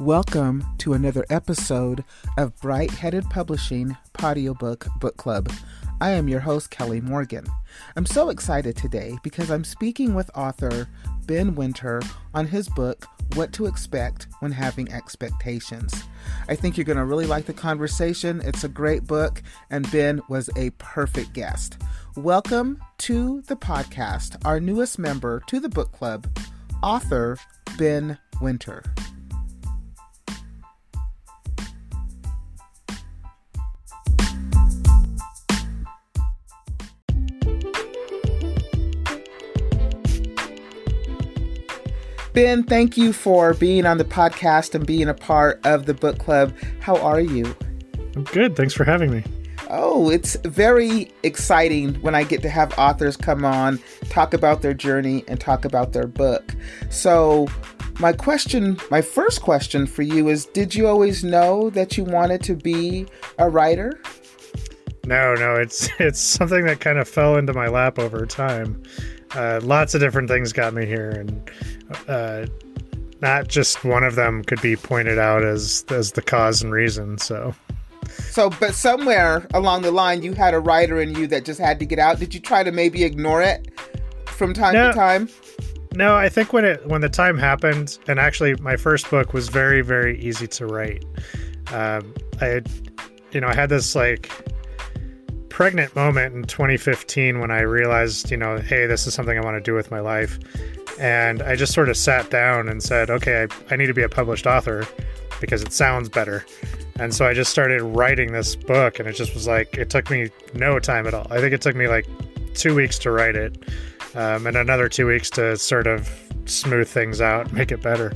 Welcome to another episode of Bright Headed Publishing Podiobook Book Club. I am your host, Kelly Morgan. I'm so excited today because I'm speaking with author Ben Winter on his book, What to Expect When Having Expectations. I think you're going to really like the conversation. It's a great book, and Ben was a perfect guest. Welcome to the podcast, our newest member to the book club, author Ben Winter. Ben, thank you for being on the podcast and being a part of the book club. How are you? I'm good. Thanks for having me. Oh, it's very exciting when I get to have authors come on, talk about their journey, and talk about their book. So my first question for you is, did you always know that you wanted to be a writer? No, it's something that kind of fell into my lap over time. Lots of different things got me here, and not just one of them could be pointed out as the cause and reason. So, but somewhere along the line, you had a writer in you that just had to get out. Did you try to maybe ignore it from time to time? No, I think when the time happened, and actually my first book was very, very easy to write. I had this pregnant moment in 2015 when I realized, hey, this is something I want to do with my life. And I just sort of sat down and said, okay, I need to be a published author because it sounds better. And so I just started writing this book, and it just was it took me no time at all. I think it took me 2 weeks to write it, and another 2 weeks to sort of smooth things out and make it better.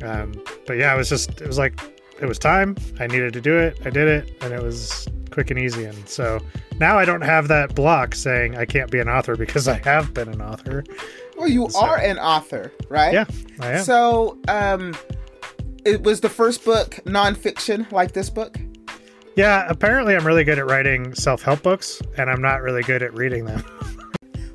But yeah, it was time. I needed to do it. I did it, and it was quick and easy. And so now I don't have that block saying I can't be an author because I have been an author. Well, you are an author, right? Yeah, I am. So it was the first book nonfiction like this book? Yeah, apparently I'm really good at writing self-help books, and I'm not really good at reading them.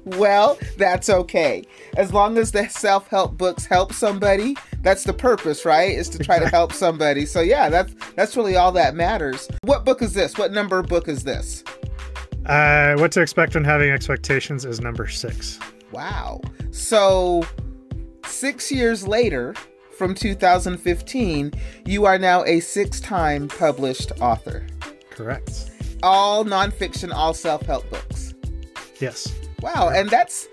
Well, that's okay. As long as the self-help books help somebody, that's the purpose, right? Is to try to help somebody. So yeah, that's really all that matters. What book is this? What number book is this? What to Expect When Having Expectations is number 6. Wow. So 6 years later, from 2015, you are now a 6-time published author. Correct. All nonfiction, all self-help books. Yes. Wow, and that's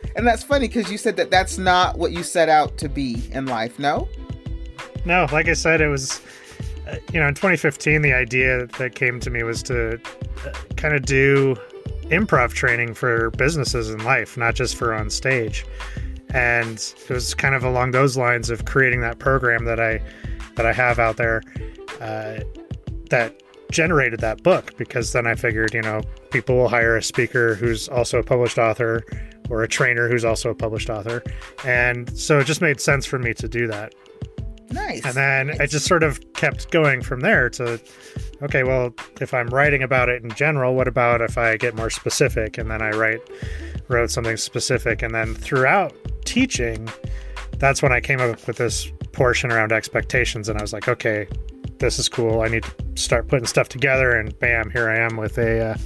funny because you said that's not what you set out to be in life, no? No, like I said, it was, in 2015, the idea that came to me was to kind of do improv training for businesses in life, not just for on stage. And it was kind of along those lines of creating that program that I have out there that generated that book, because then I figured, people will hire a speaker who's also a published author or a trainer who's also a published author. And so it just made sense for me to do that. Nice. And then I just sort of kept going from there to, okay, well, if I'm writing about it in general, what about if I get more specific? And then I wrote something specific. And then throughout teaching, that's when I came up with this portion around expectations. And I was like, okay, this is cool. I need to start putting stuff together, and bam, here I am with a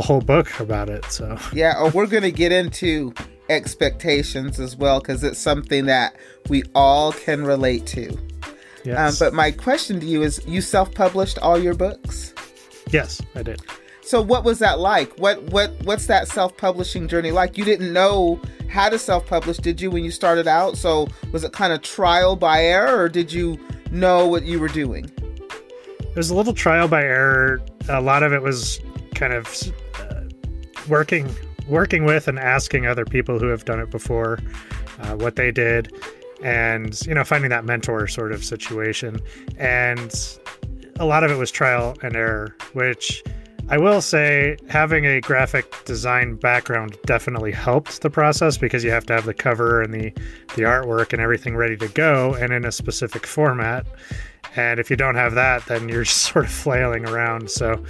whole book about it. So yeah, we're going to get into expectations as well, because it's something that we all can relate to. Yes. But my question to you is, you self-published all your books? Yes, I did. So what was that like? What's that self-publishing journey like? You didn't know how to self-publish, did you, when you started out? So was it kind of trial by error, or did you know what you were doing? It was a little trial by error. A lot of it was kind of working with and asking other people who have done it before what they did, and finding that mentor sort of situation. And a lot of it was trial and error, which I will say having a graphic design background definitely helped the process, because you have to have the cover and the artwork and everything ready to go and in a specific format. And if you don't have that, then you're sort of flailing around. So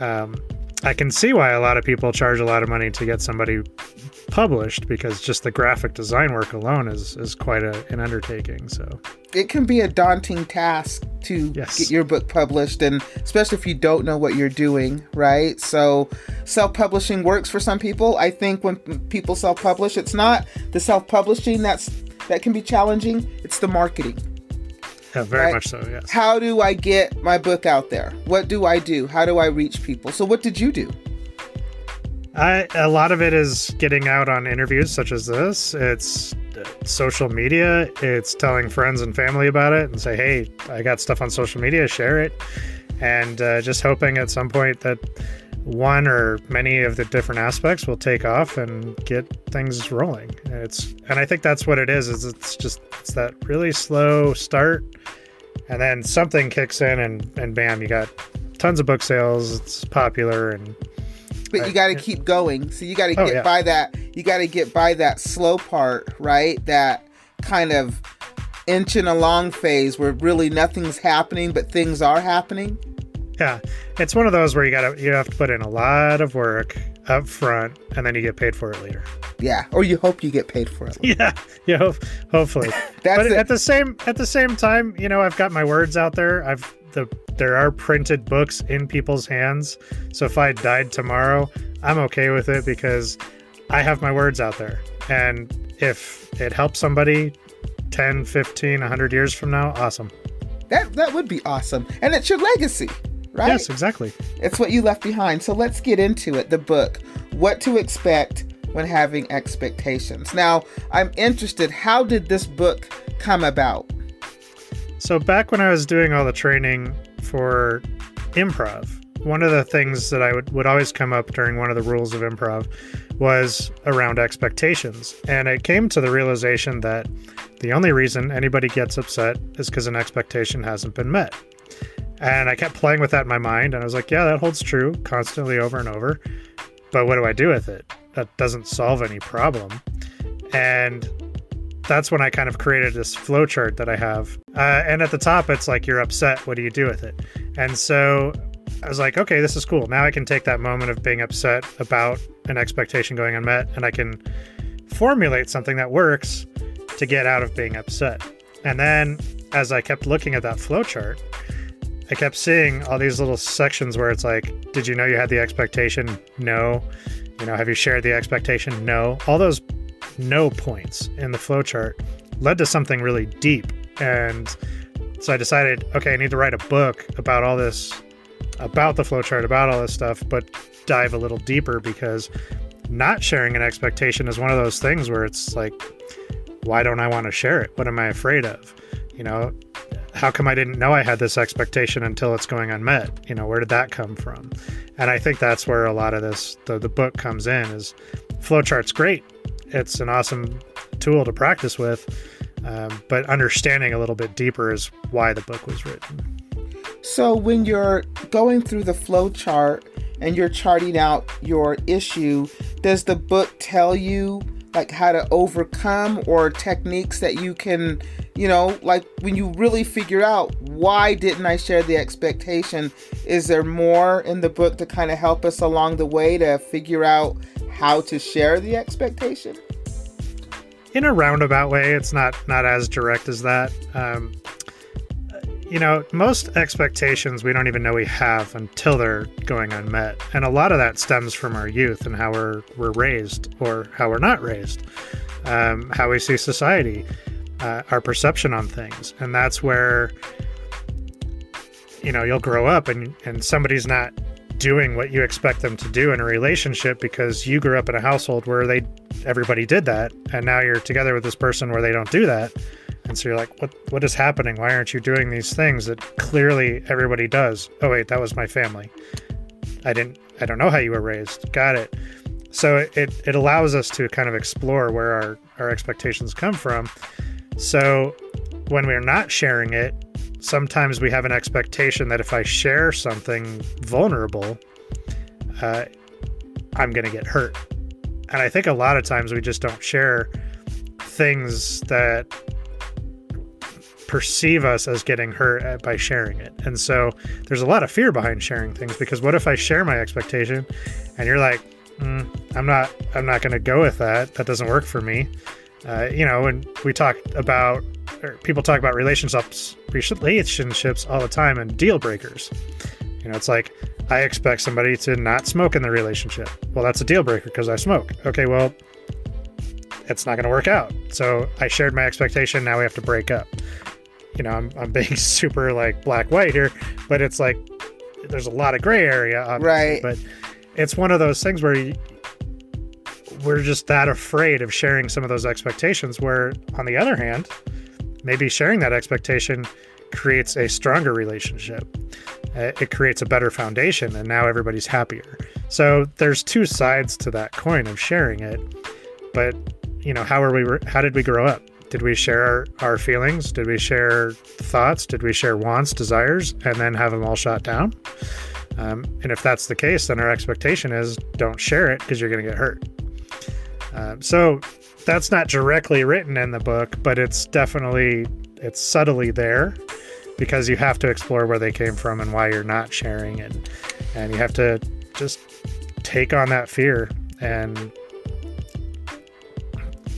I can see why a lot of people charge a lot of money to get somebody published, because just the graphic design work alone is quite an undertaking. So it can be a daunting task to get your book published, and especially if you don't know what you're doing, right? So self-publishing works for some people. I think when people self-publish, it's not the self-publishing that can be challenging. It's the marketing. Yeah, very much so, yes. How do I get my book out there? What do I do? How do I reach people? So what did you do? A lot of it is getting out on interviews such as this. It's social media. It's telling friends and family about it and say, hey, I got stuff on social media, share it. And just hoping at some point that one or many of the different aspects will take off and get things rolling. And I think that's what it is it's that really slow start, and then something kicks in and bam, you got tons of book sales. It's popular, but you got to keep going. So you got to get by that. You got to get by that slow part, right? That kind of inching along phase where really nothing's happening, but things are happening. Yeah, it's one of those where you have to put in a lot of work up front, and then you get paid for it later. Yeah, or you hope you get paid for it later. Yeah, hopefully. But at the same time, I've got my words out there. There are printed books in people's hands, so if I died tomorrow, I'm okay with it because I have my words out there. And if it helps somebody 10, 15, 100 years from now, awesome. That would be awesome, and it's your legacy. Right? Yes, exactly. It's what you left behind. So let's get into it. The book, What to Expect When Having Expectations. Now, I'm interested, how did this book come about? So back when I was doing all the training for improv, one of the things that I would always come up during one of the rules of improv was around expectations. And it came to the realization that the only reason anybody gets upset is because an expectation hasn't been met. And I kept playing with that in my mind, and I was like, yeah, that holds true constantly over and over. But what do I do with it? That doesn't solve any problem. And that's when I kind of created this flow chart that I have. And at the top, it's like, you're upset. What do you do with it? And so I was like, okay, this is cool. Now I can take that moment of being upset about an expectation going unmet, and I can formulate something that works to get out of being upset. And then as I kept looking at that flow chart, I kept seeing all these little sections where it's like, did you know you had the expectation? No. Have you shared the expectation? No. All those no points in the flowchart led to something really deep. And so I decided, okay, I need to write a book about all this, about the flowchart, about all this stuff, but dive a little deeper, because not sharing an expectation is one of those things where it's like, why don't I want to share it? What am I afraid of? How come I didn't know I had this expectation until it's going unmet? Where did that come from? And I think that's where a lot of this, the book comes in, is flowchart's great. It's an awesome tool to practice with, but understanding a little bit deeper is why the book was written. So when you're going through the flowchart and you're charting out your issue, does the book tell you like how to overcome, or techniques that you can, like when you really figure out, why didn't I share the expectation? Is there more in the book to kind of help us along the way to figure out how to share the expectation? In a roundabout way, it's not as direct as that. Most expectations we don't even know we have until they're going unmet. And a lot of that stems from our youth and how we're raised, or how we're not raised, how we see society, our perception on things. And that's where, you'll grow up and somebody's not doing what you expect them to do in a relationship because you grew up in a household where everybody did that. And now you're together with this person where they don't do that. And so you're like, what is happening? Why aren't you doing these things that clearly everybody does? Oh, wait, that was my family. I don't know how you were raised. Got it. So it allows us to kind of explore where our expectations come from. So when we're not sharing it, sometimes we have an expectation that if I share something vulnerable, I'm going to get hurt. And I think a lot of times we just don't share things that perceive us as getting hurt by sharing it. And so there's a lot of fear behind sharing things, because what if I share my expectation and you're like, I'm not going to go with that. That doesn't work for me. You know, when we talk about, or people talk about relationships all the time and deal breakers. You know, it's like, I expect somebody to not smoke in the relationship. Well, that's a deal breaker because I smoke. Okay, well, it's not going to work out. So I shared my expectation. Now we have to break up. You know, I'm being super like black-white here, but it's like, there's a lot of gray area, obviously, right? But it's one of those things where we're just that afraid of sharing some of those expectations, where on the other hand, maybe sharing that expectation creates a stronger relationship. It creates a better foundation, and now everybody's happier. So there's two sides to that coin of sharing it. But, you know, how did we grow up? Did we share our feelings? Did we share thoughts? Did we share wants, desires, and then have them all shot down? And if that's the case, then our expectation is don't share it because you're going to get hurt. So that's not directly written in the book, but it's definitely, it's subtly there, because you have to explore where they came from and why you're not sharing it. And you have to just take on that fear. And,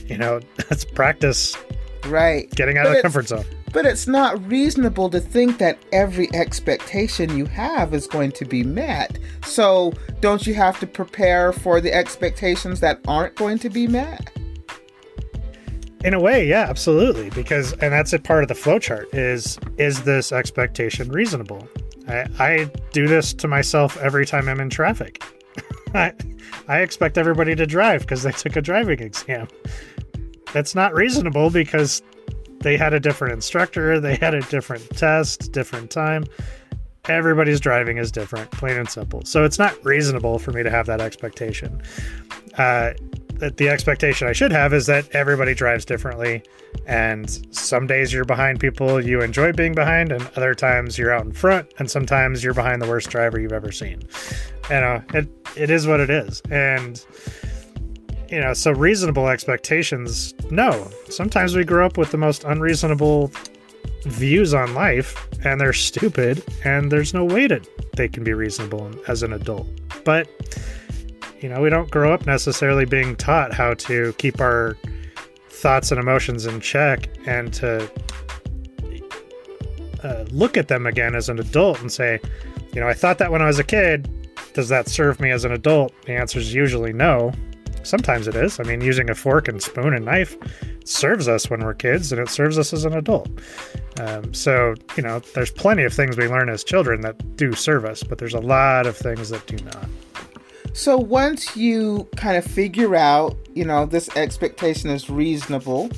you know, that's practice. Right. Getting out of the comfort zone. But it's not reasonable to think that every expectation you have is going to be met. So don't you have to prepare for the expectations that aren't going to be met? In a way, yeah, absolutely. Because, and that's a part of the flowchart, is this expectation reasonable? I do this to myself every time I'm in traffic. I expect everybody to drive because they took a driving exam. That's not reasonable because they had a different instructor, they had a different test, different time. Everybody's driving is different, plain and simple. So it's not reasonable for me to have that expectation. That the expectation I should have is that everybody drives differently. And some days you're behind people you enjoy being behind, and other times you're out in front, and sometimes you're behind the worst driver you've ever seen. You know, it is what it is. And, you know, so reasonable expectations, no. Sometimes we grow up with the most unreasonable views on life, and they're stupid, and there's no way that they can be reasonable as an adult. But, you know, we don't grow up necessarily being taught how to keep our thoughts and emotions in check, and to look at them again as an adult and say, you know, I thought that when I was a kid, does that serve me as an adult? The answer is usually no. Sometimes it is. I mean, using a fork and spoon and knife serves us when we're kids, and it serves us as an adult. So, you know, there's plenty of things we learn as children that do serve us, but there's a lot of things that do not. So once you kind of figure out, you know, this expectation is reasonable,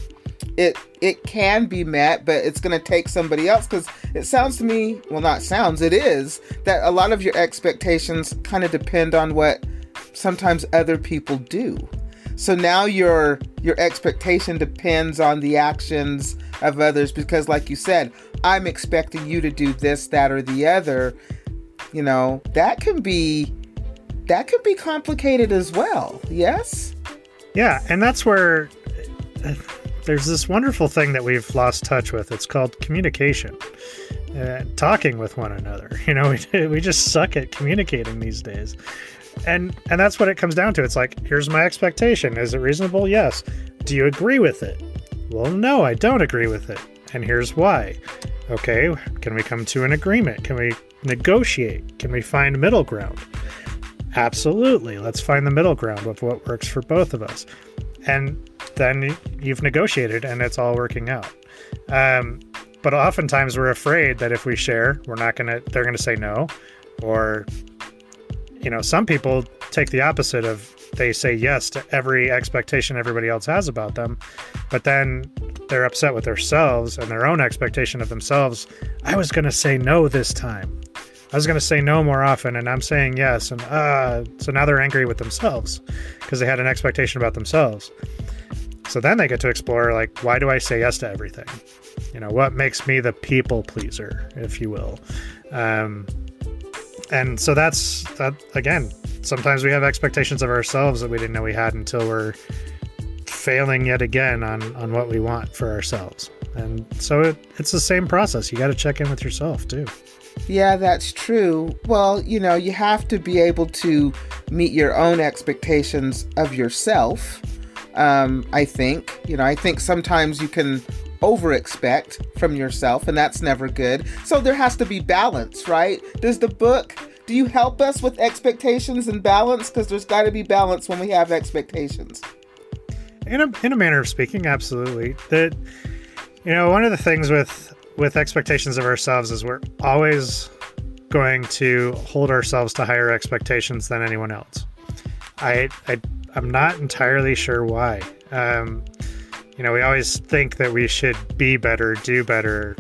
it can be met, but it's going to take somebody else, because it is, that a lot of your expectations kind of depend on what sometimes other people do. So now your expectation depends on the actions of others, because like you said, I'm expecting you to do this, that, or the other. You know, that could be complicated as well. Yes? Yeah. And that's where there's this wonderful thing that we've lost touch with. It's called communication, talking with one another. You know, we just suck at communicating these days. And that's what it comes down to. It's like, here's my expectation. Is it reasonable? Yes. Do you agree with it? Well, no, I don't agree with it. And here's why. Okay. Can we come to an agreement? Can we negotiate? Can we find middle ground? Absolutely. Let's find the middle ground of what works for both of us. And then you've negotiated and it's all working out. But oftentimes we're afraid that if we share, they're going to say no. Or, you know, some people take the opposite of, they say yes to every expectation everybody else has about them, but then they're upset with themselves and their own expectation of themselves. I was going to say no this time. I was going to say no more often, and I'm saying yes. And so now they're angry with themselves because they had an expectation about themselves. So then they get to explore, like, why do I say yes to everything? You know, what makes me the people pleaser, if you will? And so that's, again, sometimes we have expectations of ourselves that we didn't know we had until we're failing yet again on what we want for ourselves. And so it's the same process. You got to check in with yourself, too. Yeah, that's true. Well, you know, you have to be able to meet your own expectations of yourself. I think sometimes you can over-expect from yourself, and that's never good. So there has to be balance, right? Does the book, do you help us with expectations and balance? Because there's got to be balance when we have expectations. In a manner of speaking, absolutely. That, you know, one of the things with expectations of ourselves is we're always going to hold ourselves to higher expectations than anyone else. I'm not entirely sure why. We always think that we should be better, do better,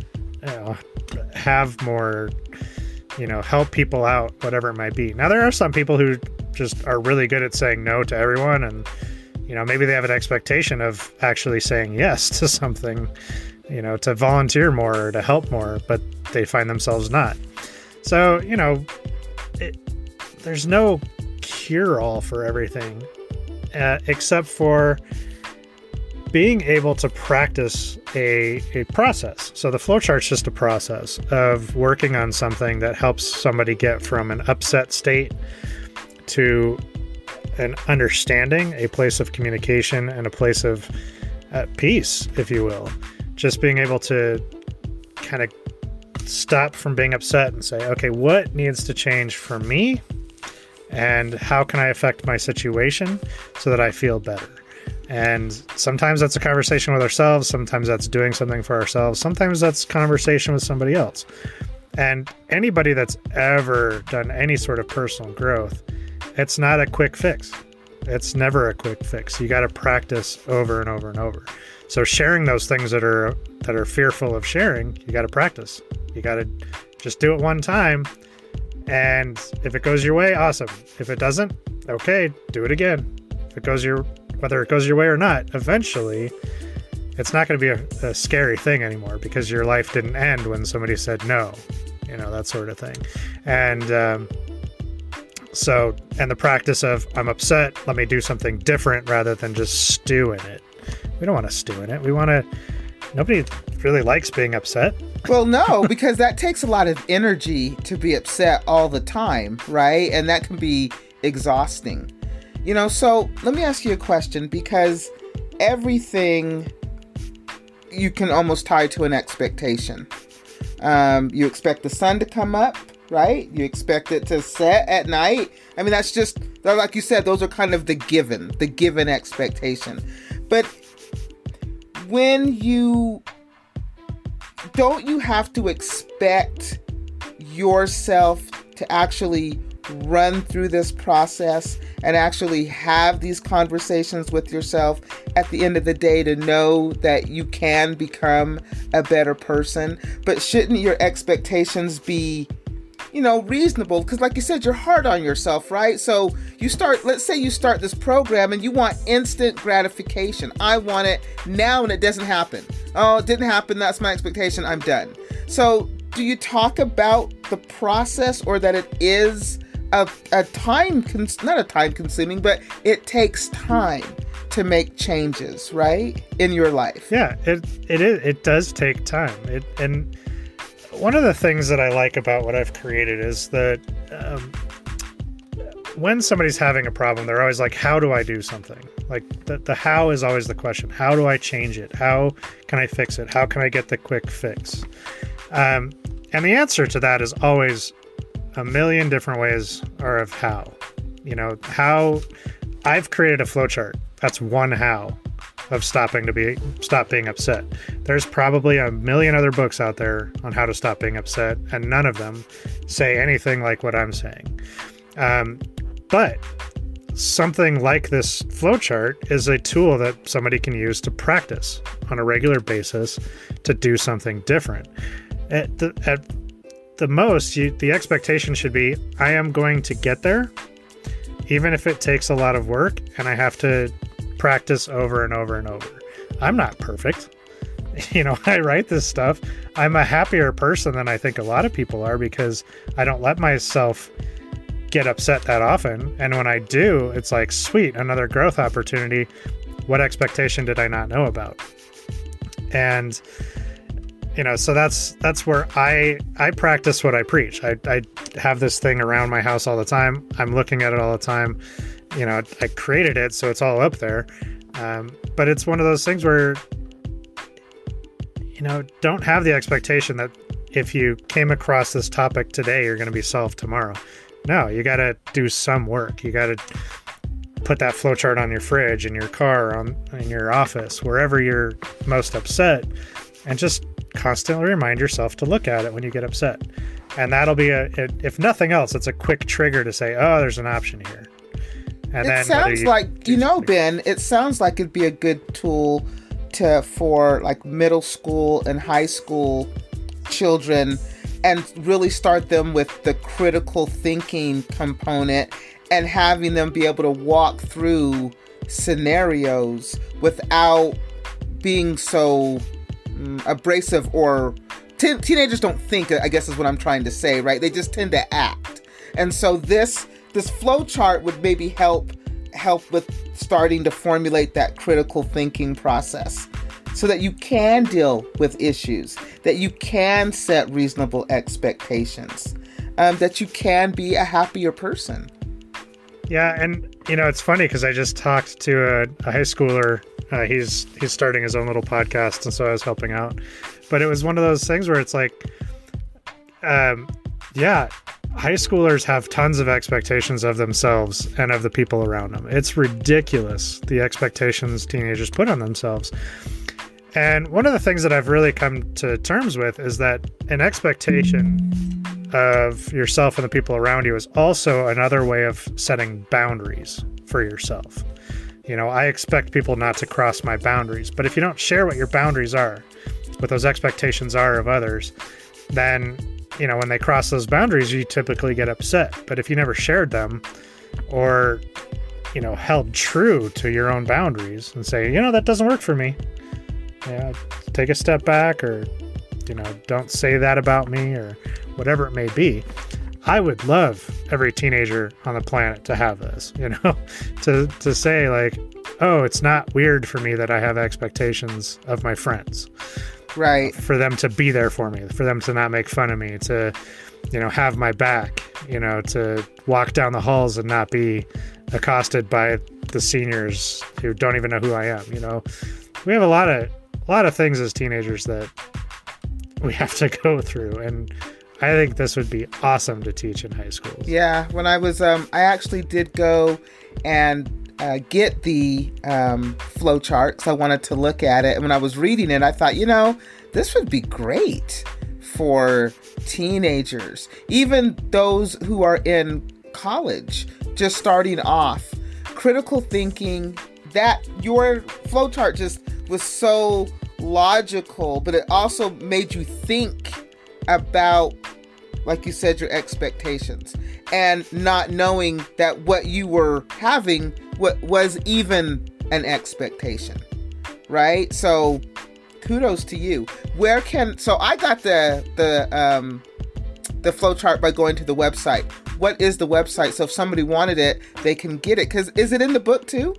have more, help people out, whatever it might be. Now, there are some people who just are really good at saying no to everyone. And, maybe they have an expectation of actually saying yes to something, to volunteer more or to help more, but they find themselves not. So, there's no cure-all for everything, except for being able to practice a process. So the flowchart's just a process of working on something that helps somebody get from an upset state to an understanding, a place of communication, and a place of peace, if you will. Just being able to kind of stop from being upset and say, okay, what needs to change for me? And how can I affect my situation so that I feel better? And sometimes that's a conversation with ourselves. Sometimes that's doing something for ourselves. Sometimes that's conversation with somebody else. And anybody that's ever done any sort of personal growth, it's not a quick fix. It's never a quick fix. You got to practice over and over and over. So sharing those things that are fearful of sharing, you got to practice. You got to just do it one time. And if it goes your way, awesome. If it doesn't, okay, do it again. Whether it goes your way or not, eventually it's not going to be a scary thing anymore, because your life didn't end when somebody said no, that sort of thing. And the practice of, I'm upset, let me do something different rather than just stew in it. We don't want to stew in it. Nobody really likes being upset. Well, no, because that takes a lot of energy to be upset all the time, right? And that can be exhausting. So let me ask you a question, because everything you can almost tie to an expectation. You expect the sun to come up, right? You expect it to set at night. I mean, that's just, like you said, those are kind of the given expectation. But don't you have to expect yourself to actually run through this process and actually have these conversations with yourself at the end of the day to know that you can become a better person? But shouldn't your expectations be, reasonable? Because like you said, you're hard on yourself, right? So let's say you start this program and you want instant gratification. I want it now and it doesn't happen. Oh, it didn't happen. That's my expectation. I'm done. So do you talk about the process, or that it is not a time consuming, but it takes time to make changes, right, in your life? Yeah, it does take time. And one of the things that I like about what I've created is that when somebody's having a problem, they're always like, how do I do something? Like the how is always the question. How do I change it? How can I fix it? How can I get the quick fix? And the answer to that is always a million different ways are of how. How I've created a flowchart. That's one how of stop being upset. There's probably a million other books out there on how to stop being upset, and none of them say anything like what I'm saying. But something like this flowchart is a tool that somebody can use to practice on a regular basis to do something different. At the most, the expectation should be, I am going to get there, even if it takes a lot of work and I have to practice over and over and over. I'm not perfect. I write this stuff. I'm a happier person than I think a lot of people are, because I don't let myself get upset that often. And when I do, it's like, sweet, another growth opportunity. What expectation did I not know about? And you know, so that's where I practice what I preach. I have this thing around my house all the time. I'm looking at it all the time. You know, I created it, so it's all up there. But it's one of those things where, you know, don't have the expectation that if you came across this topic today, you're going to be solved tomorrow. No, you got to do some work. You got to put that flowchart on your fridge, in your car, in your office, wherever you're most upset, and just constantly remind yourself to look at it when you get upset. And that'll be if nothing else, it's a quick trigger to say, oh, there's an option here. And it sounds like, you know, Ben, it sounds like it'd be a good tool for like middle school and high school children, and really start them with the critical thinking component and having them be able to walk through scenarios without being so abrasive or teenagers don't think, I guess is what I'm trying to say, right? They just tend to act. And so this flow chart would maybe help with starting to formulate that critical thinking process, so that you can deal with issues, that you can set reasonable expectations, that you can be a happier person. Yeah, and you know, it's funny because I just talked to a high schooler. He's starting his own little podcast, and so I was helping out. But it was one of those things where it's like, yeah, high schoolers have tons of expectations of themselves and of the people around them. It's ridiculous, the expectations teenagers put on themselves. And one of the things that I've really come to terms with is that an expectation of yourself and the people around you is also another way of setting boundaries for yourself. You know, I expect people not to cross my boundaries, but if you don't share what your boundaries are, what those expectations are of others, then, you know, when they cross those boundaries, you typically get upset. But if you never shared them, or, you know, held true to your own boundaries and say, you know, that doesn't work for me. Yeah, take a step back, or, you know, don't say that about me, or whatever it may be. I would love every teenager on the planet to have this, you know, to say like, oh, it's not weird for me that I have expectations of my friends. Right. For them to be there for me, for them to not make fun of me, to, you know, have my back, you know, to walk down the halls and not be accosted by the seniors who don't even know who I am. You know, we have a lot of things as teenagers that we have to go through, and I think this would be awesome to teach in high school. Yeah, when I was, I actually did go and get the flow chart, because I wanted to look at it. And when I was reading it, I thought, you know, this would be great for teenagers, even those who are in college, just starting off. Critical thinking, that your flow chart just was so logical, but it also made you think about, like you said, your expectations, and not knowing that what you were having was even an expectation, right? So kudos to you. Where can, so I got the flow chart by going to the website. What is the website? So if somebody wanted it, they can get it. 'Cause is it in the book too?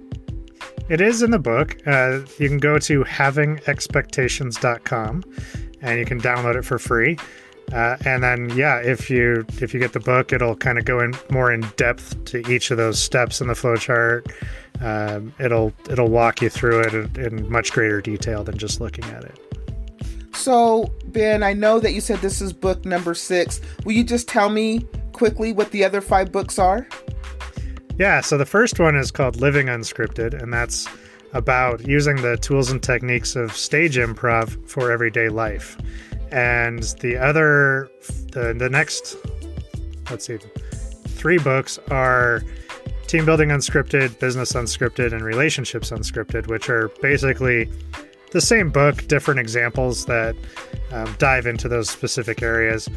It is in the book. You can go to havingexpectations.com and you can download it for free. And then, yeah, if you get the book, it'll kind of go in more in depth to each of those steps in the flowchart. It'll walk you through it in much greater detail than just looking at it. So, Ben, I know that you said this is book number 6. Will you just tell me quickly what the other 5 books are? Yeah, so the first one is called Living Unscripted, and that's about using the tools and techniques of stage improv for everyday life. And the next, let's see, 3 books are Team Building Unscripted, Business Unscripted, and Relationships Unscripted, which are basically the same book, different examples that dive into those specific areas.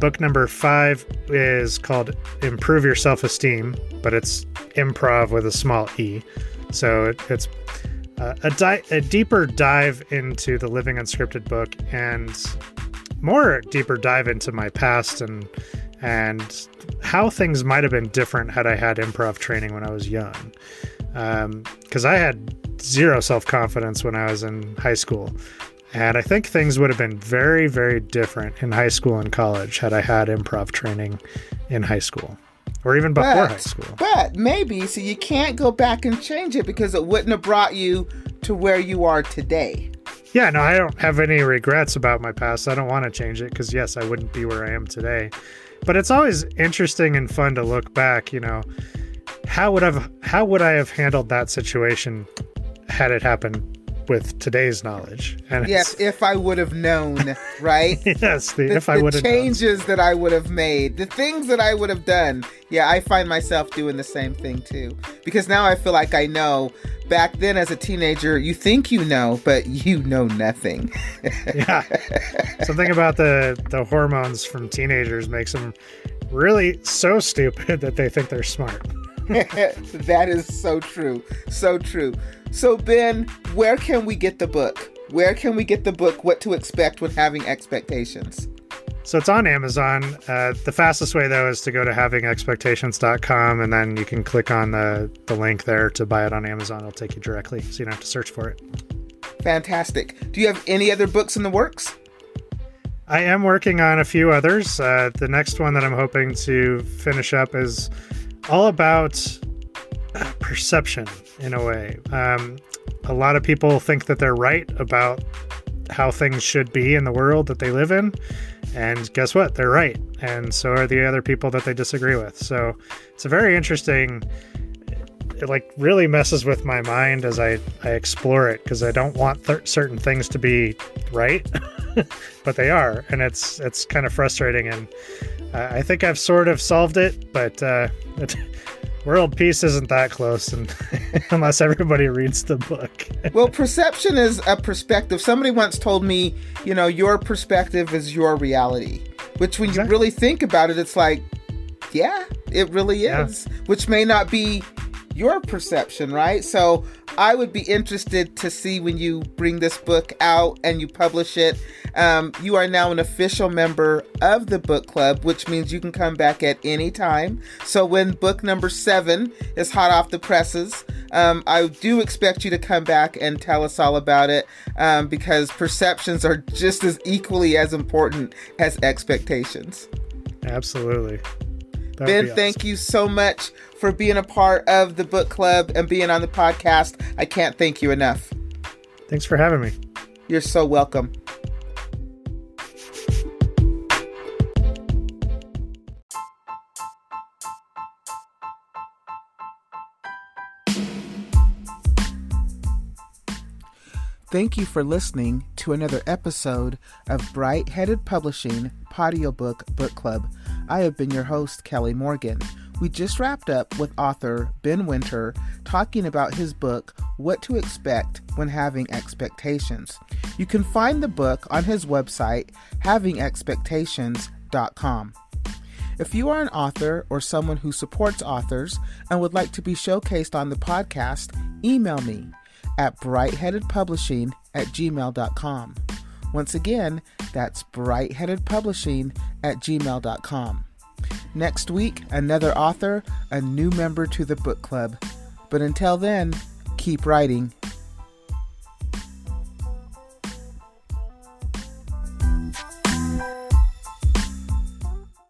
Book number 5 is called Improve Your Self-Esteem, but it's improv with a small e. So it's a deeper dive into the Living Unscripted book, and more deeper dive into my past and how things might have been different had I had improv training when I was young. 'Cause I had zero self-confidence when I was in high school. And I think things would have been very, very different in high school and college had I had improv training in high school or even before high school. But maybe, so you can't go back and change it because it wouldn't have brought you to where you are today. Yeah, no, I don't have any regrets about my past. I don't want to change it because, yes, I wouldn't be where I am today. But it's always interesting and fun to look back, you know, how would I have handled that situation had it happened with today's knowledge? And yes, if I would have known, right? Yes, the changes that I would have made, the things that I would have done. Yeah, I find myself doing the same thing too, because now I feel like I know. Back then as a teenager, you think you know, but you know nothing. Yeah. Something about the hormones from teenagers makes them really so stupid that they think they're smart. That is so true. So true. So Ben, where can we get the book? Where can we get the book, What to Expect When Having Expectations? So it's on Amazon. The fastest way, though, is to go to havingexpectations.com, and then you can click on the link there to buy it on Amazon. It'll take you directly, so you don't have to search for it. Fantastic. Do you have any other books in the works? I am working on a few others. The next one that I'm hoping to finish up is all about perception, in a way. A lot of people think that they're right about how things should be in the world that they live in. And guess what? They're right. And so are the other people that they disagree with. So it's a very interesting, it like really messes with my mind as I explore it, because I don't want certain things to be right, but they are. And it's kind of frustrating. And I think I've sort of solved it, but world peace isn't that close, and unless everybody reads the book. Well, perception is a perspective. Somebody once told me, you know, your perspective is your reality, which when you really think about it, it's like, yeah, it really is, which may not be your perception, right? So I would be interested to see when you bring this book out and you publish it. You are now an official member of the book club, which means you can come back at any time. So when book number 7 is hot off the presses, I do expect you to come back and tell us all about it, because perceptions are just as equally as important as expectations. Absolutely. Ben, awesome. Thank you so much for being a part of the book club and being on the podcast. I can't thank you enough. Thanks for having me. You're so welcome. Thank you for listening to another episode of Bright Headed Publishing Podiobook Book Club. I have been your host, Kelly Morgan. We just wrapped up with author Ben Winter talking about his book, What to Expect When Having Expectations. You can find the book on his website, havingexpectations.com. If you are an author or someone who supports authors and would like to be showcased on the podcast, email me at brightheadedpublishing@gmail.com. Once again, that's brightheadedpublishing@gmail.com. Next week, another author, a new member to the book club. But until then, keep writing.